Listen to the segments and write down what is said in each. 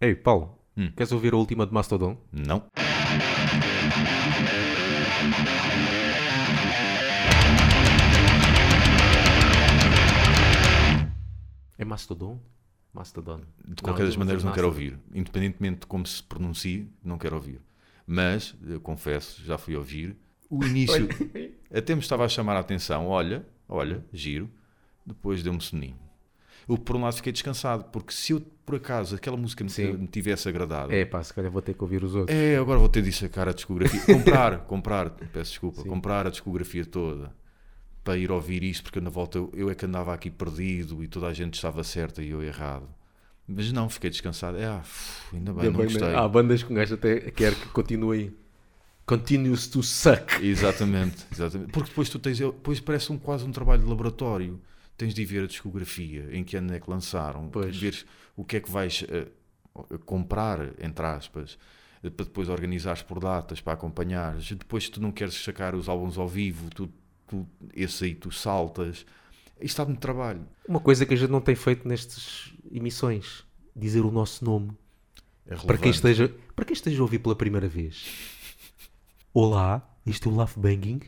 Ei, Paulo, queres ouvir a última de Mastodon? Não. É Mastodon? Mastodon. De qualquer das maneiras não quero ouvir. Independentemente de como se pronuncie, não quero ouvir. Mas, eu confesso, já fui ouvir. O início até me estava a chamar a atenção. Olha, giro. Depois deu-me soninho. Eu, por um lado, fiquei descansado, porque se eu, por acaso, aquela música me tivesse agradado... É pá, se calhar vou ter que ouvir os outros. É, agora vou ter de sacar a discografia. Comprar, peço desculpa, sim. Comprar a discografia toda para ir ouvir isto, porque na volta eu é que andava aqui perdido e toda a gente estava certa e eu errado. Mas não, fiquei descansado. Ainda bem, não gostei. Há bandas com gajo até quer que continue. Continues to suck. Exatamente. Porque depois tu tens... Depois parece quase um trabalho de laboratório. Tens de ver a discografia, em que ano é que lançaram, ver o que é que vais comprar, entre aspas, para depois organizares por datas, para acompanhares. Depois, se tu não queres sacar os álbuns ao vivo, esse aí tu saltas. Isto dá-me trabalho. Uma coisa que a gente não tem feito nestas emissões, dizer o nosso nome. É relevante. Para quem esteja a ouvir pela primeira vez. Olá, este é o Laugh Banging.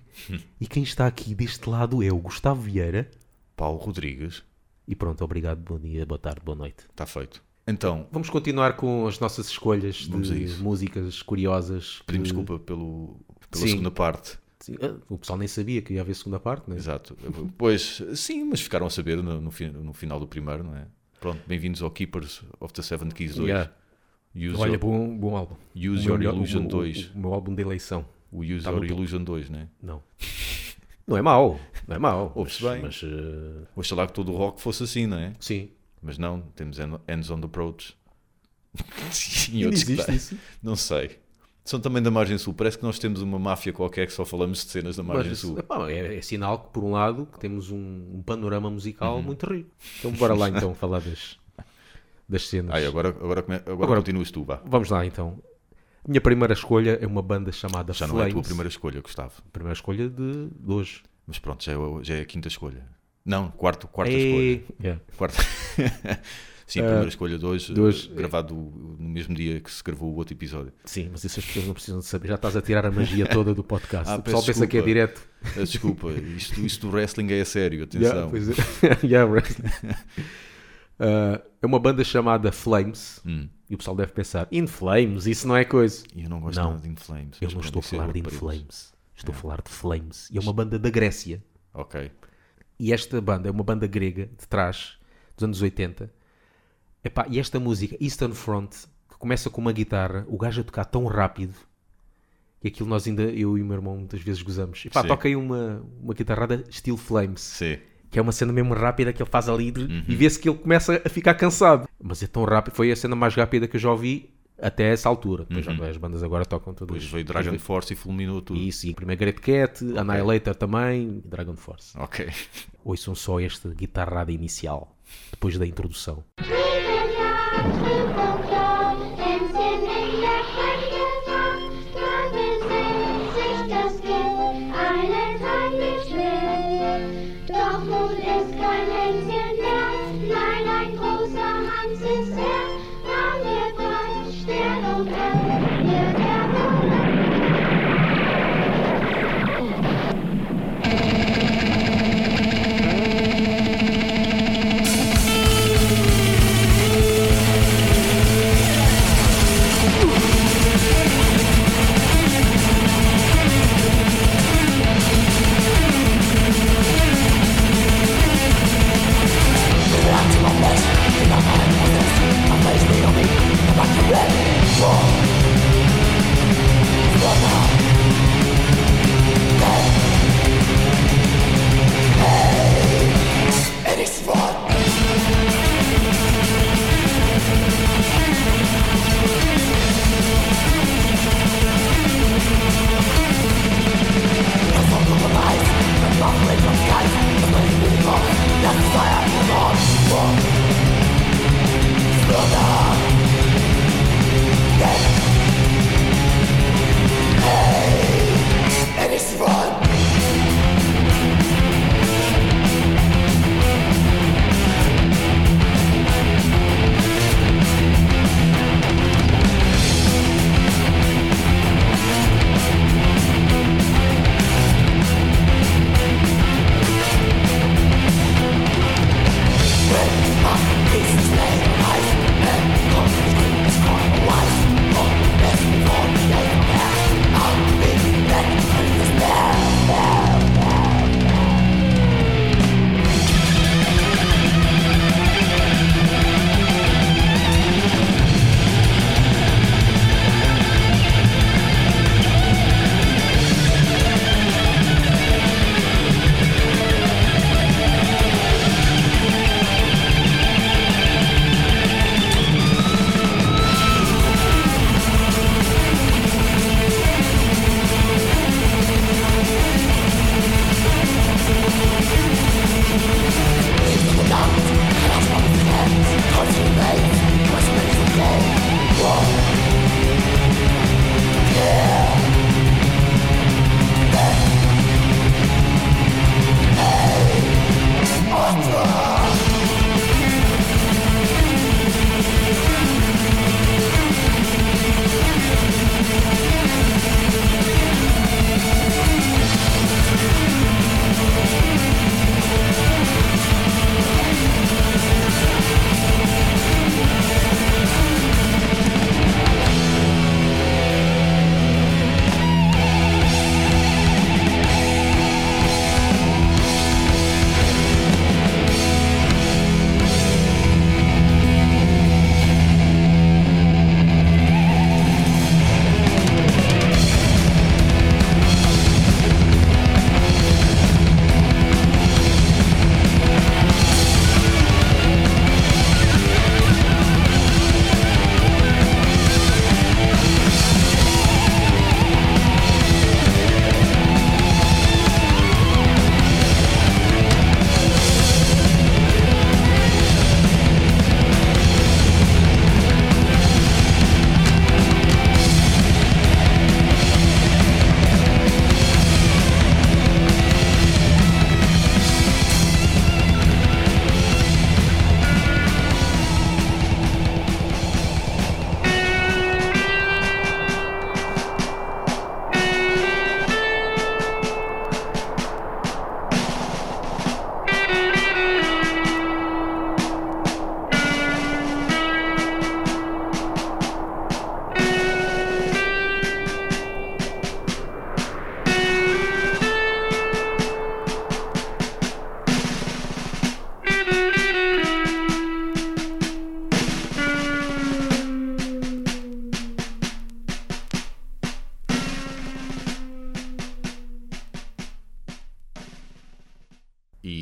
E quem está aqui deste lado é o Gustavo Vieira. Paulo Rodrigues. E pronto, obrigado, bom dia, boa tarde, boa noite. Está feito. Então... Vamos continuar com as nossas escolhas de músicas curiosas. Pedimos desculpa pela segunda parte. Sim. O pessoal nem sabia que ia haver segunda parte, não é? Exato. Pois, sim, mas ficaram a saber no final do primeiro, não é? Pronto, bem-vindos ao Keepers of the Seven Keys 2. Yeah. Olha, bom álbum. Use Your Illusion 2. O meu álbum de eleição. O Use Your Illusion 2, não é? Não. Não é mau. Ouve-se bem. Mas, oxalá que todo o rock fosse assim, não é? Sim. Mas não, temos Hands on the Approach. E existe isso? Não sei. São também da Margem Sul. Parece que nós temos uma máfia qualquer que só falamos de cenas da Margem Sul. É sinal que, por um lado, que temos um panorama musical muito rico. Então bora lá então falar das cenas. Agora continuas tu, vá. Vamos lá então. A minha primeira escolha é uma banda chamada Flames. Já não é a tua primeira escolha, Gustavo. Primeira escolha de hoje. Mas pronto, já é a quinta escolha. Não, quarta escolha. Yeah. Quarta. Sim, a primeira escolha de hoje, gravado no mesmo dia que se gravou o outro episódio. Sim, mas isso as pessoas não precisam de saber. Já estás a tirar a magia toda do podcast. O pessoal pensa que é direto. Desculpa, isto do wrestling é a sério, atenção. Yeah, pois é. Yeah, wrestling. É uma banda chamada Flames. E o pessoal deve pensar, In Flames, isso não é coisa. Eu não gosto nada de In Flames. Eu não estou a falar de In Flames. Estou a falar de Flames. E é uma banda da Grécia. Ok. E esta banda é uma banda grega de trás, dos anos 80. Epá, e esta música, Eastern Front, que começa com uma guitarra, o gajo a tocar tão rápido, que aquilo nós ainda, eu e o meu irmão, muitas vezes gozamos. Epá, toquei uma guitarrada estilo Flames. Sim. Que é uma cena mesmo rápida que ele faz ali e vê-se que ele começa a ficar cansado. Mas é tão rápido. Foi a cena mais rápida que eu já ouvi até essa altura. Depois já as bandas agora tocam tudo. Depois veio Dragon Force e fulminou tudo. Isso, e primeiro Great Cat, okay. Annihilator também, Dragon Force. Ok. Ouçam só esta guitarrada inicial, depois da introdução. What?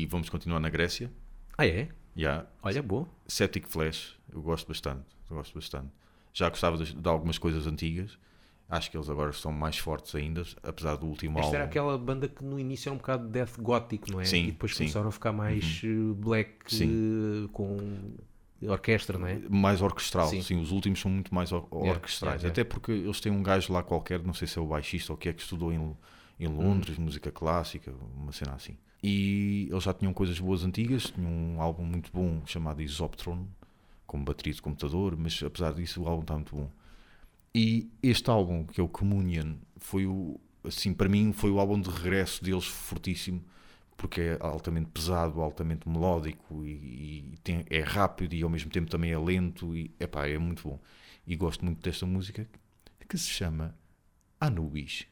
vamos continuar na Grécia. Ah, é? Yeah. Olha, boa. Septic Flesh, eu gosto bastante. Já gostava de algumas coisas antigas. Acho que eles agora são mais fortes ainda, apesar do último álbum. Esta era aquela banda que no início era um bocado death gótico, não é? Sim, e depois começaram a ficar mais black, com orquestra, não é? Mais orquestral, sim. Os últimos são muito mais orquestrais. Até porque eles têm um gajo lá qualquer, não sei se é o baixista ou o que é, que estudou em Londres, música clássica, uma cena assim. E eles já tinham coisas boas antigas, tinham um álbum muito bom chamado Isoptron, como bateria de computador, mas apesar disso o álbum está muito bom. E este álbum, que é o Communion, foi para mim foi o álbum de regresso deles, fortíssimo, porque é altamente pesado, altamente melódico e é rápido e ao mesmo tempo também é lento e é muito bom. E gosto muito desta música que se chama Anubis.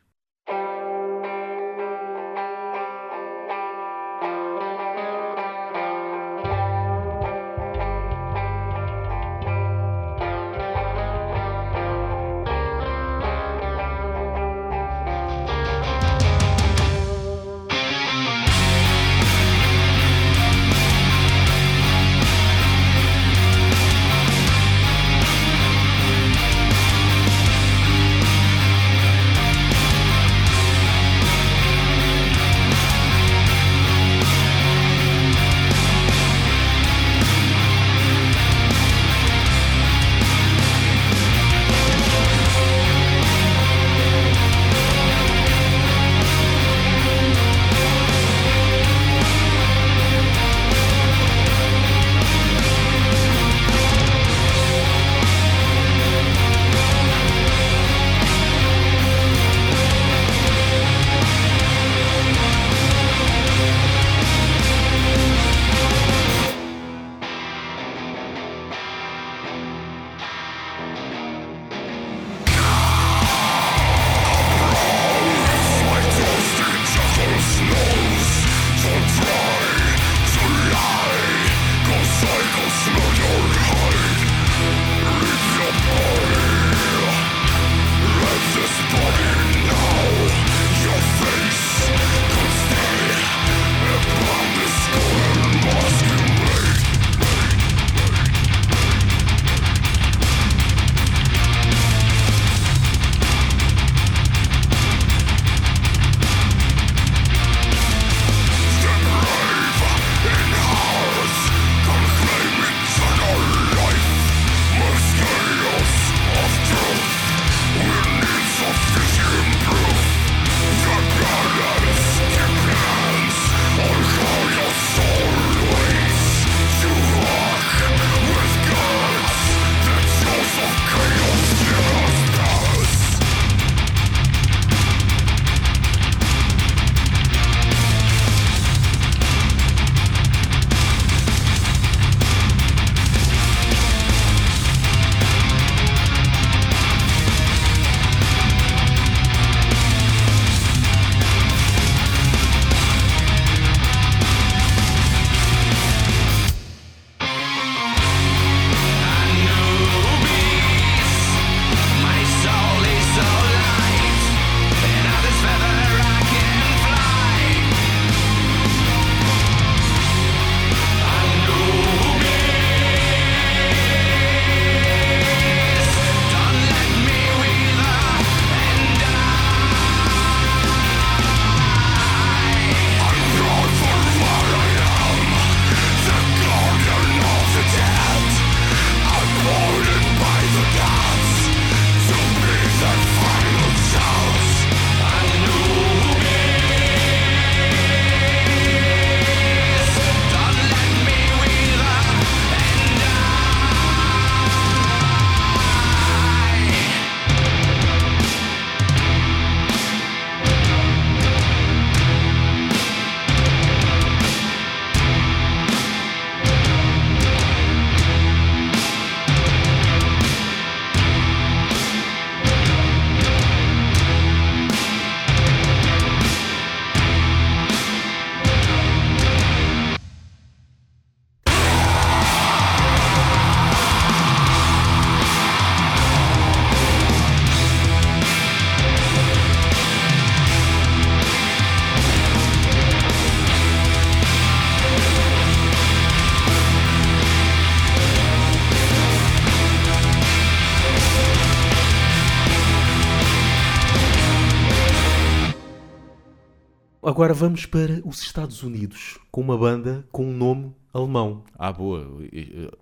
Agora vamos para os Estados Unidos, com uma banda com um nome alemão. Ah, boa.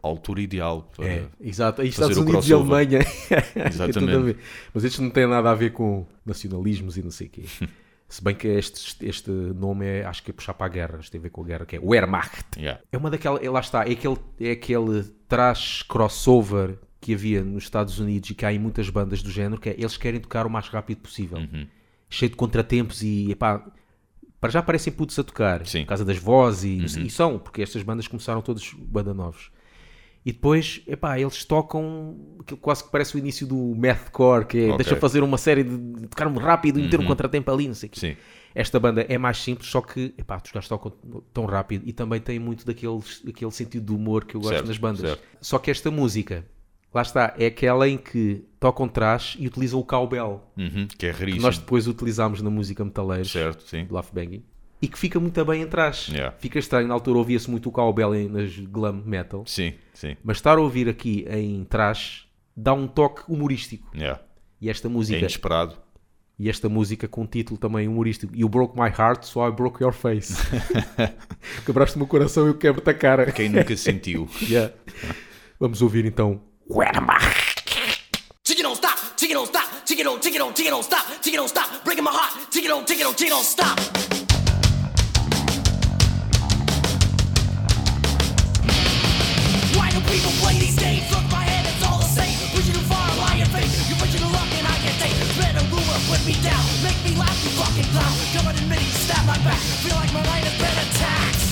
Altura ideal para exato. Aí Estados Unidos e Alemanha. Exatamente. Mas isto não tem nada a ver com nacionalismos e não sei o quê. Se bem que este nome é, acho que é puxar para a guerra, isto tem a ver com a guerra, que é Wehrmacht. Yeah. É uma daquela, lá está, é aquele trash crossover que havia nos Estados Unidos e que há em muitas bandas do género, que é, eles querem tocar o mais rápido possível. Uhum. Cheio de contratempos e, epá, para já parecem putos a tocar, sim, por causa das vozes, uhum, e são, porque estas bandas começaram todas banda novos. E depois, epá, eles tocam aquilo quase que parece o início do mathcore, que é, okay, deixa fazer uma série de tocar rápido e meter, uhum, um contratempo ali, não sei o quê. Sim. Esta banda é mais simples, só que, epá, os gajos tocam tão rápido e também tem muito daquele sentido de humor que eu gosto, certo, nas bandas. Certo. Só que esta música, lá está, é aquela em que tocam trás e utilizam o Cowbell, uhum, que é raríssimo, que nós depois utilizámos na música Metaleiros, do Laugh Banging. E que fica muito bem em trás. Yeah. Fica estranho, na altura ouvia-se muito o Cowbell nas glam metal. Sim, sim. Mas estar a ouvir aqui em trás dá um toque humorístico. Yeah. E esta música... É inesperado. E esta música com um título também humorístico. You broke my heart, so I broke your face. Quebraste o meu coração e eu quebro-te a cara. Quem nunca sentiu. Yeah. Vamos ouvir então... Tick it on, stop. Tick it on, stop. Tick it on, stop. Breaking my heart. Tick it on, stop. People play these days, look my head, it's all the same. Pushing too far, I lie and fake. You're pushing the luck and I can't take. Spread a rumor, put me down, make me laugh, you fucking clown. Come on, admit it, stab my back. Feel like my life has been attacked.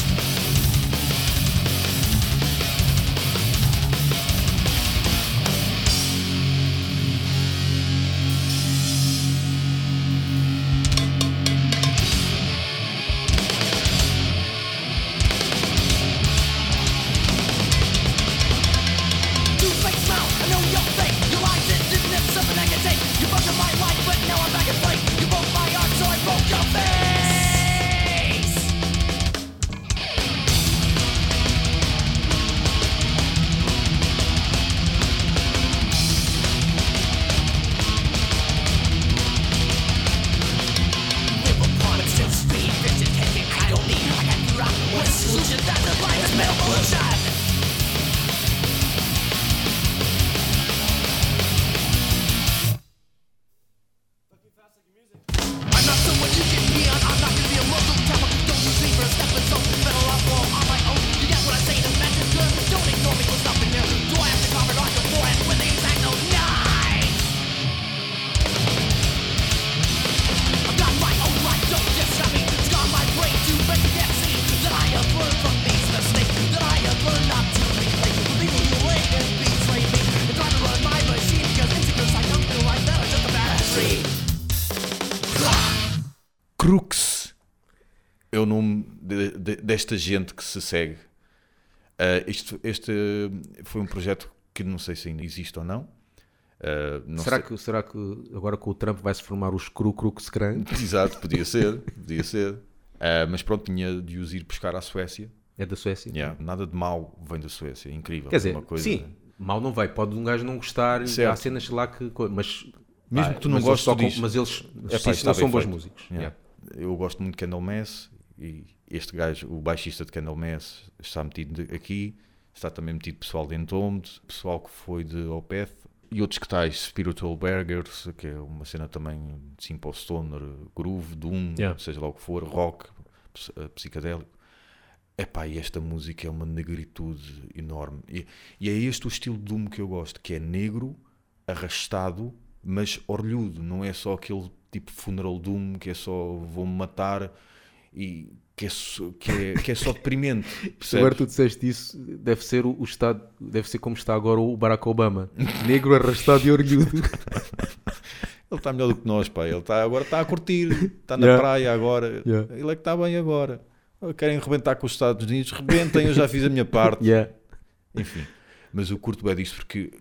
Crux é o nome desta gente que se segue. Este foi um projeto que não sei se ainda existe ou não. Será que agora com o Trump vai-se formar os Cruxcrans? Exato, podia ser. Mas pronto, tinha de os ir buscar à Suécia. É da Suécia? Yeah, nada de mau vem da Suécia, incrível. Quer dizer, uma coisa... sim, mal não vai. Pode um gajo não gostar, certo, há cenas lá que... Mas mesmo que tu não gostes, mas eles não são bons músicos. Yeah. Yeah. Eu gosto muito de Candlemass e este gajo, o baixista de Candlemass, está metido aqui, está também metido pessoal de Entombed, pessoal que foi de Opeth e outros que tais, Spiritual Burgers, que é uma cena também de Simple Stoner, Groove, Doom, yeah, seja lá o que for, rock, psicadélico. Epá, e esta música é uma negritude enorme. E é este o estilo de Doom que eu gosto, que é negro, arrastado, mas orlhudo, não é só aquele tipo Funeral Doom que é só vou-me matar e que é só deprimente. Agora tu disseste isso, deve ser o estado, deve ser como está agora o Barack Obama, negro, arrastado e orlhudo. Ele está melhor do que nós, pá. Ele agora está a curtir, está na praia agora, ele é que está bem agora. Querem rebentar com os Estados Unidos, rebentem, eu já fiz a minha parte. Enfim, mas eu curto bem disso porque...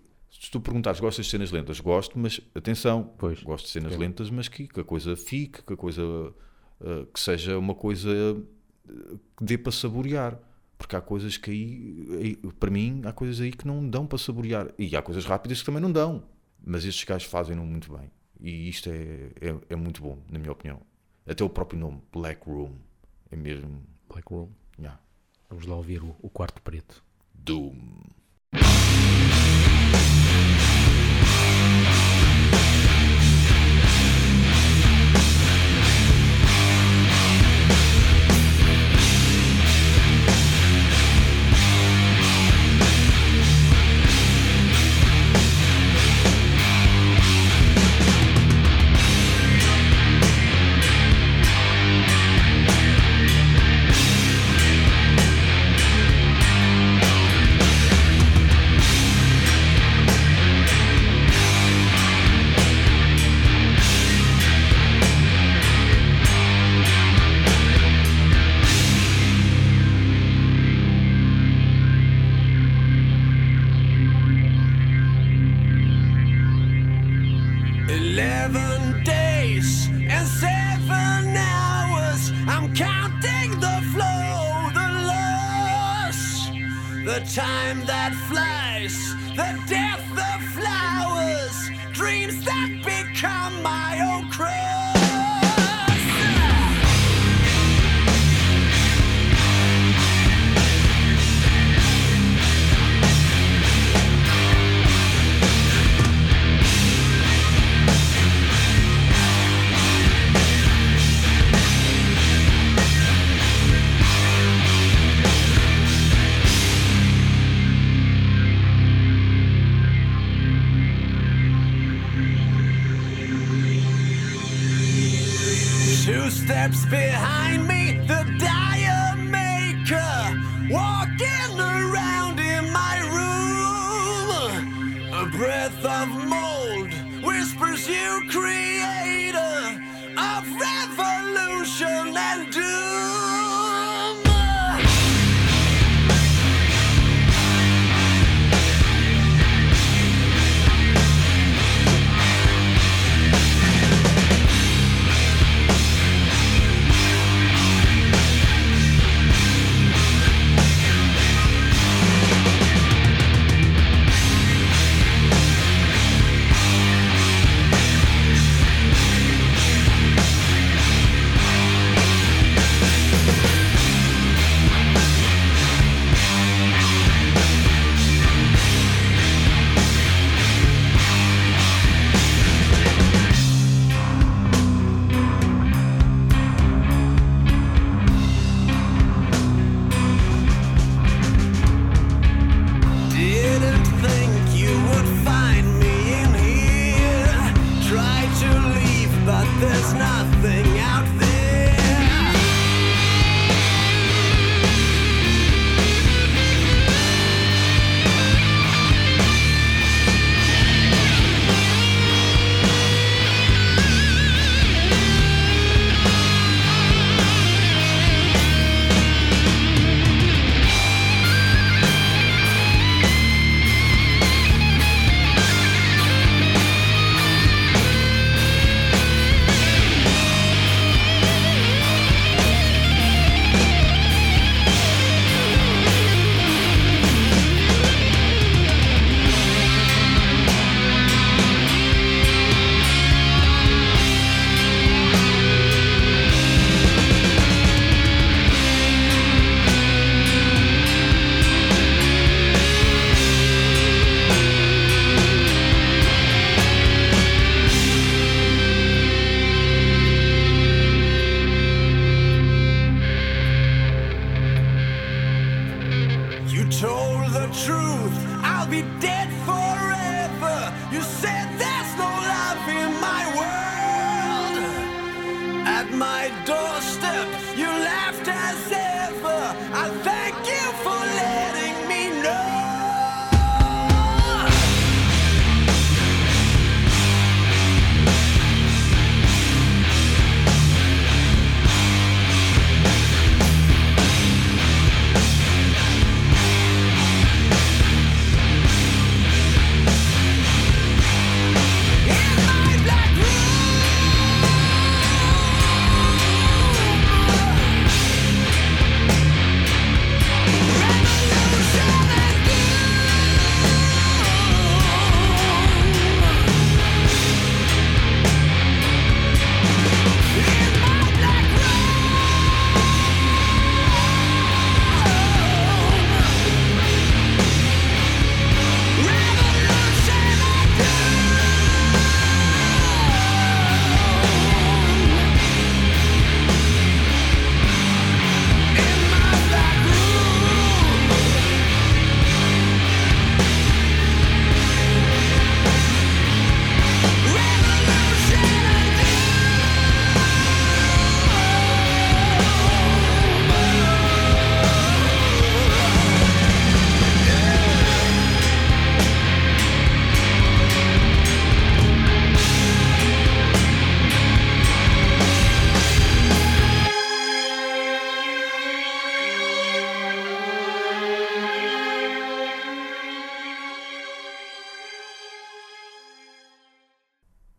Se tu perguntares, gostas de cenas lentas? Gosto, mas atenção, pois, gosto de cenas lentas, mas que a coisa fique, que a coisa que seja uma coisa que dê para saborear, porque há coisas que aí, para mim, há coisas aí que não dão para saborear, e há coisas rápidas que também não dão, mas estes gajos fazem-no muito bem, e isto é muito bom, na minha opinião. Até o próprio nome, Black Room, é mesmo... Black Room? Yeah. Vamos lá ouvir o quarto preto. Doom.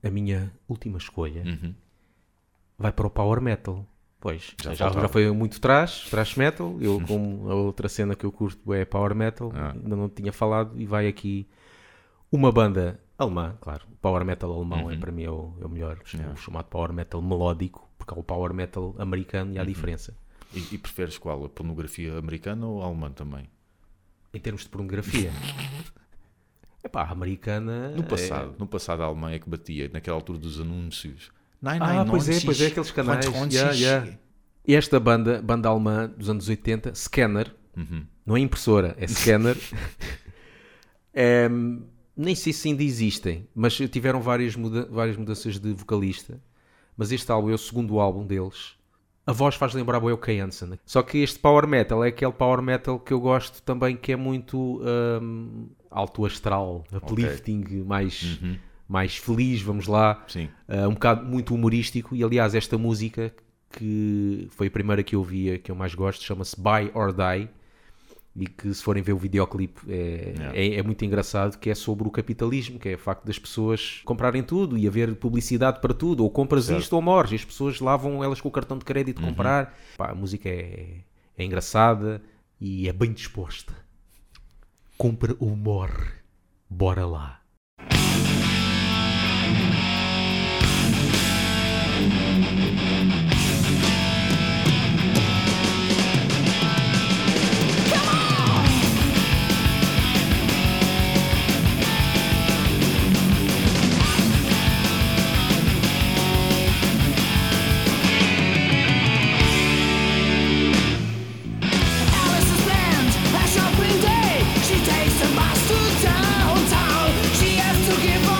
a minha última escolha vai para o Power Metal. Pois, já foi muito thrash metal. Eu, como a outra cena que eu curto é Power Metal, ainda não tinha falado, e vai aqui uma banda alemã, claro. Power Metal alemão é para mim é o melhor, o chamado Power Metal melódico, porque há o Power Metal americano e há a diferença. E preferes qual? A pornografia americana ou alemã também? Em termos de pornografia? Epá, a americana... No passado a alemã é que batia, naquela altura dos anúncios. Pois é, aqueles canais. E esta banda alemã dos anos 80, Scanner, não é impressora, é Scanner. Nem sei se ainda existem, mas tiveram várias mudanças de vocalista. Mas este álbum é o segundo álbum deles. A voz faz lembrar o Kai Hansen. Só que este Power Metal é aquele Power Metal que eu gosto também, que é muito alto astral, uplifting, mais... mais feliz, vamos lá, um bocado muito humorístico. E aliás, esta música, que foi a primeira que eu via, que eu mais gosto, chama-se Buy or Die, e que se forem ver o videoclipe é muito engraçado, que é sobre o capitalismo, que é o facto das pessoas comprarem tudo e haver publicidade para tudo, ou compras isto ou morres, e as pessoas lá vão elas com o cartão de crédito comprar. Pá, a música é engraçada e é bem disposta. Compra ou morre, bora lá. She takes a bus to downtown. She has to give up.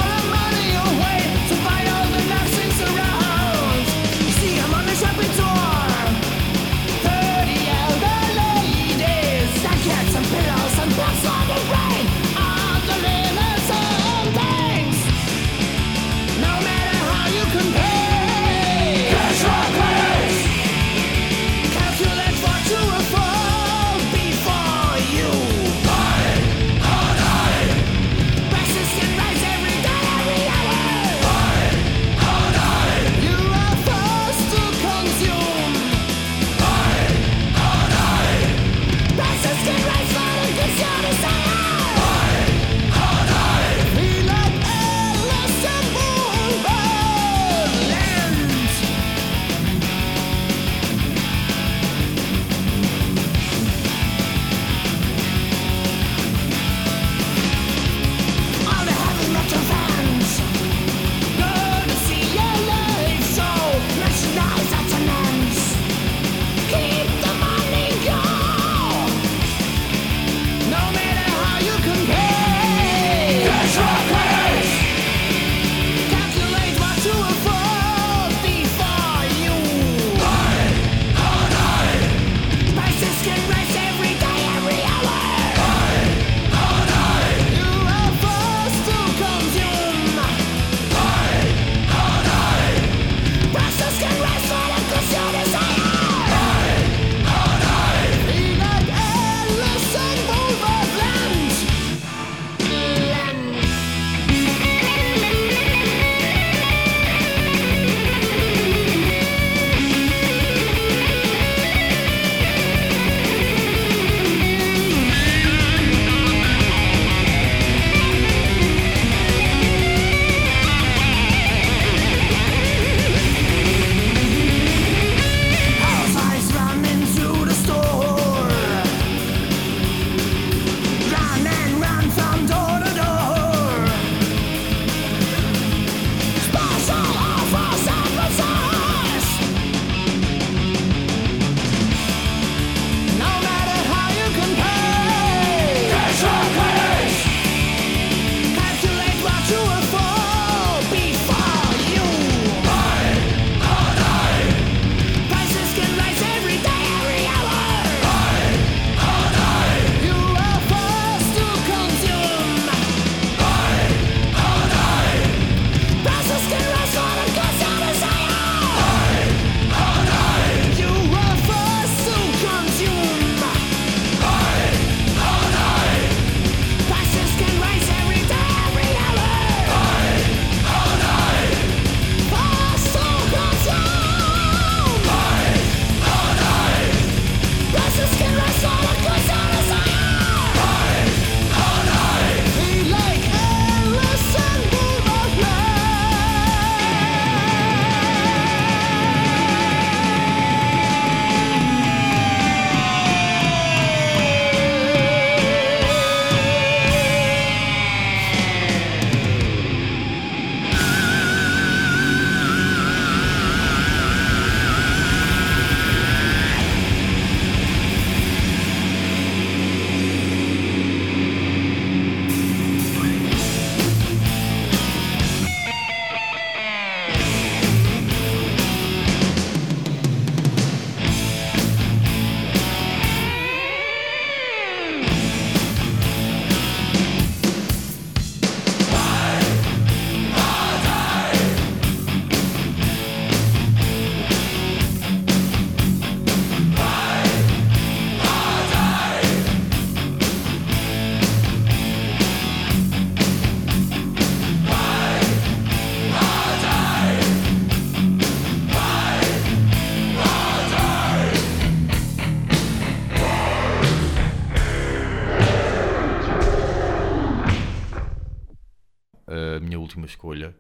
uma escolha,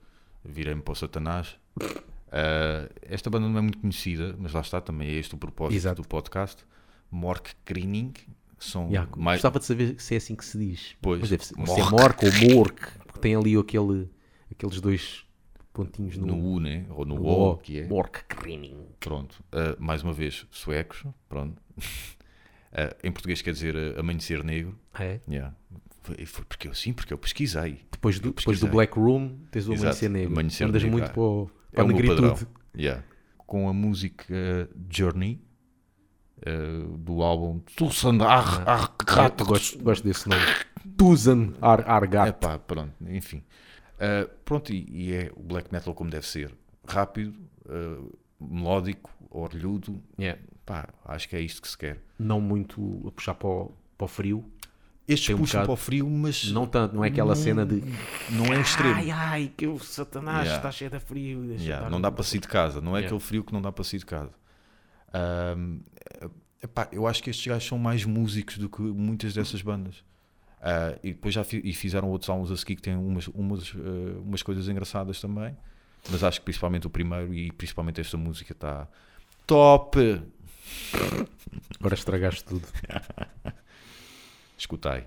virei-me para o Satanás. Esta banda não é muito conhecida, mas lá está, também é este o propósito Exato. Do podcast. Morkkreening. Gostava de saber se é assim que se diz. Pois deve ser Mork ou Mork, porque tem ali aqueles dois pontinhos no U, né? Ou no O, que é Morkkreening. Pronto, mais uma vez, suecos, pronto. Em português quer dizer amanhecer negro. É? Yeah. Porque eu pesquisei. Depois do Black Room tens o amanhecer negro. Amanhecer andas negro, muito para a negritude. Yeah. Com a música Journey, do álbum Tusan Argat. Gosto desse nome. Tusan Argat. Epá, pronto, enfim. Pronto, e é o black metal como deve ser. Rápido, melódico, orlhudo. Yeah. Pá, acho que é isto que se quer. Não muito a puxar para o frio. Estes puxam para o frio, mas... Não tanto, não é aquela cena de... Não é extremo. Ai, que o Satanás está cheio de frio. Não dá para sair de casa. Não é aquele frio que não dá para sair de casa. Epá, eu acho que estes gajos são mais músicos do que muitas dessas bandas. E depois fizeram outros álbuns a seguir que têm umas coisas engraçadas também. Mas acho que principalmente o primeiro e principalmente esta música está... Top! Agora estragaste tudo. Escutai.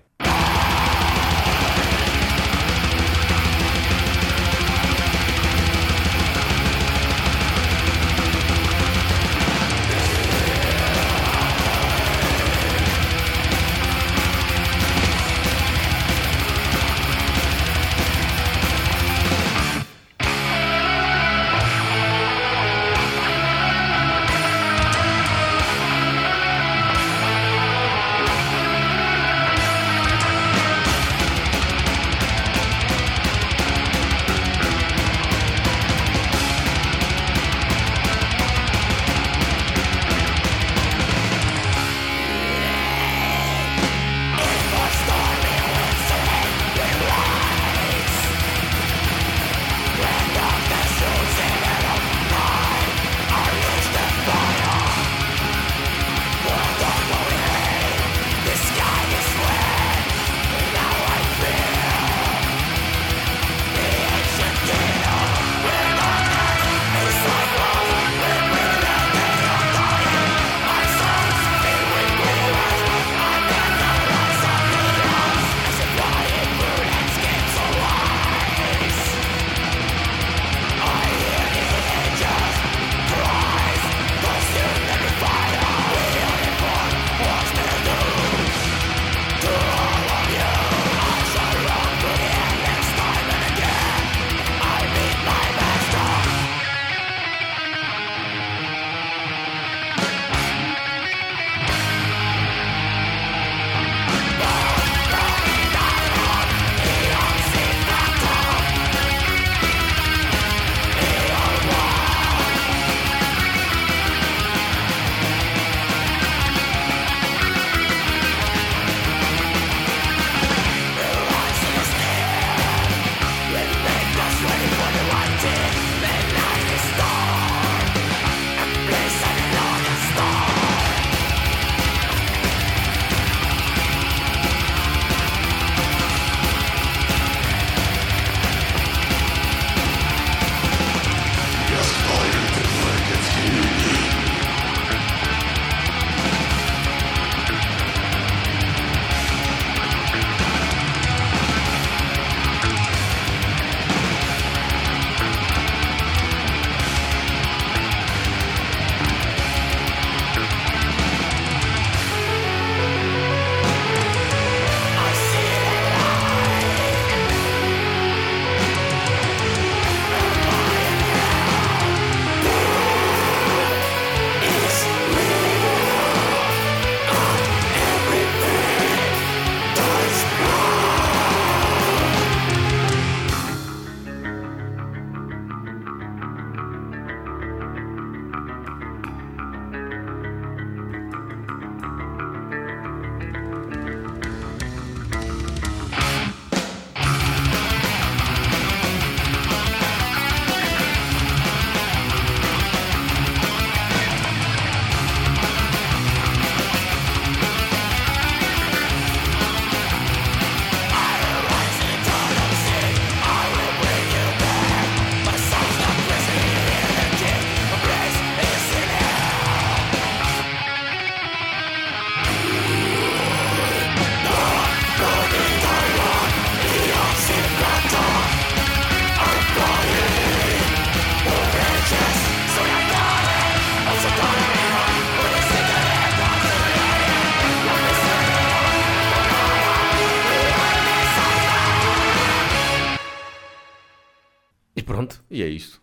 E pronto, e é isto.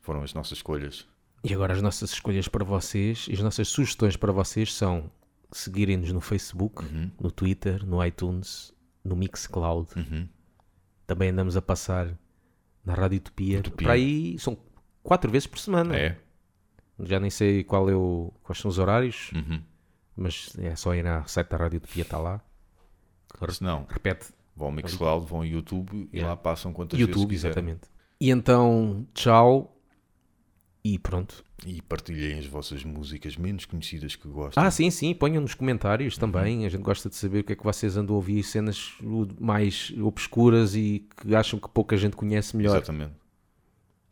Foram as nossas escolhas. E agora as nossas escolhas para vocês e as nossas sugestões para vocês são seguirem-nos no Facebook, no Twitter, no iTunes, no Mixcloud. Também andamos a passar na Rádio Utopia. Para aí são 4 vezes por semana. É. Já nem sei qual é quais são os horários, mas é só ir na site da Rádio Utopia, está lá. Se não, repete. Vão ao Mixcloud, vão ao YouTube e lá passam quantas vezes quiserem. Exatamente. E então, tchau. E pronto. E partilhem as vossas músicas menos conhecidas que gostam. Ah, sim, sim. Ponham nos comentários também. A gente gosta de saber o que é que vocês andam a ouvir. Cenas mais obscuras e que acham que pouca gente conhece melhor. Exatamente.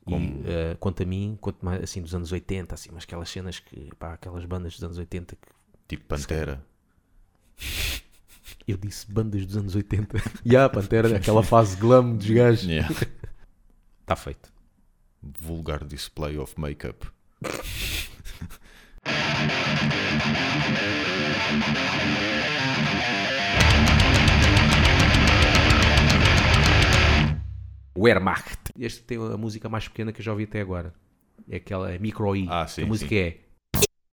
Como... E, quanto a mim, quanto mais, assim, dos anos 80, assim, mas aquelas cenas que, pá, aquelas bandas dos anos 80 que... Tipo Pantera. Eu disse bandas dos anos 80. E a Pantera, aquela fase glam dos gajos. Está feito. Vulgar display of makeup. Wehrmacht. Este tem a música mais pequena que eu já ouvi até agora. É aquela, é micro I. Ah, sim, a música sim. É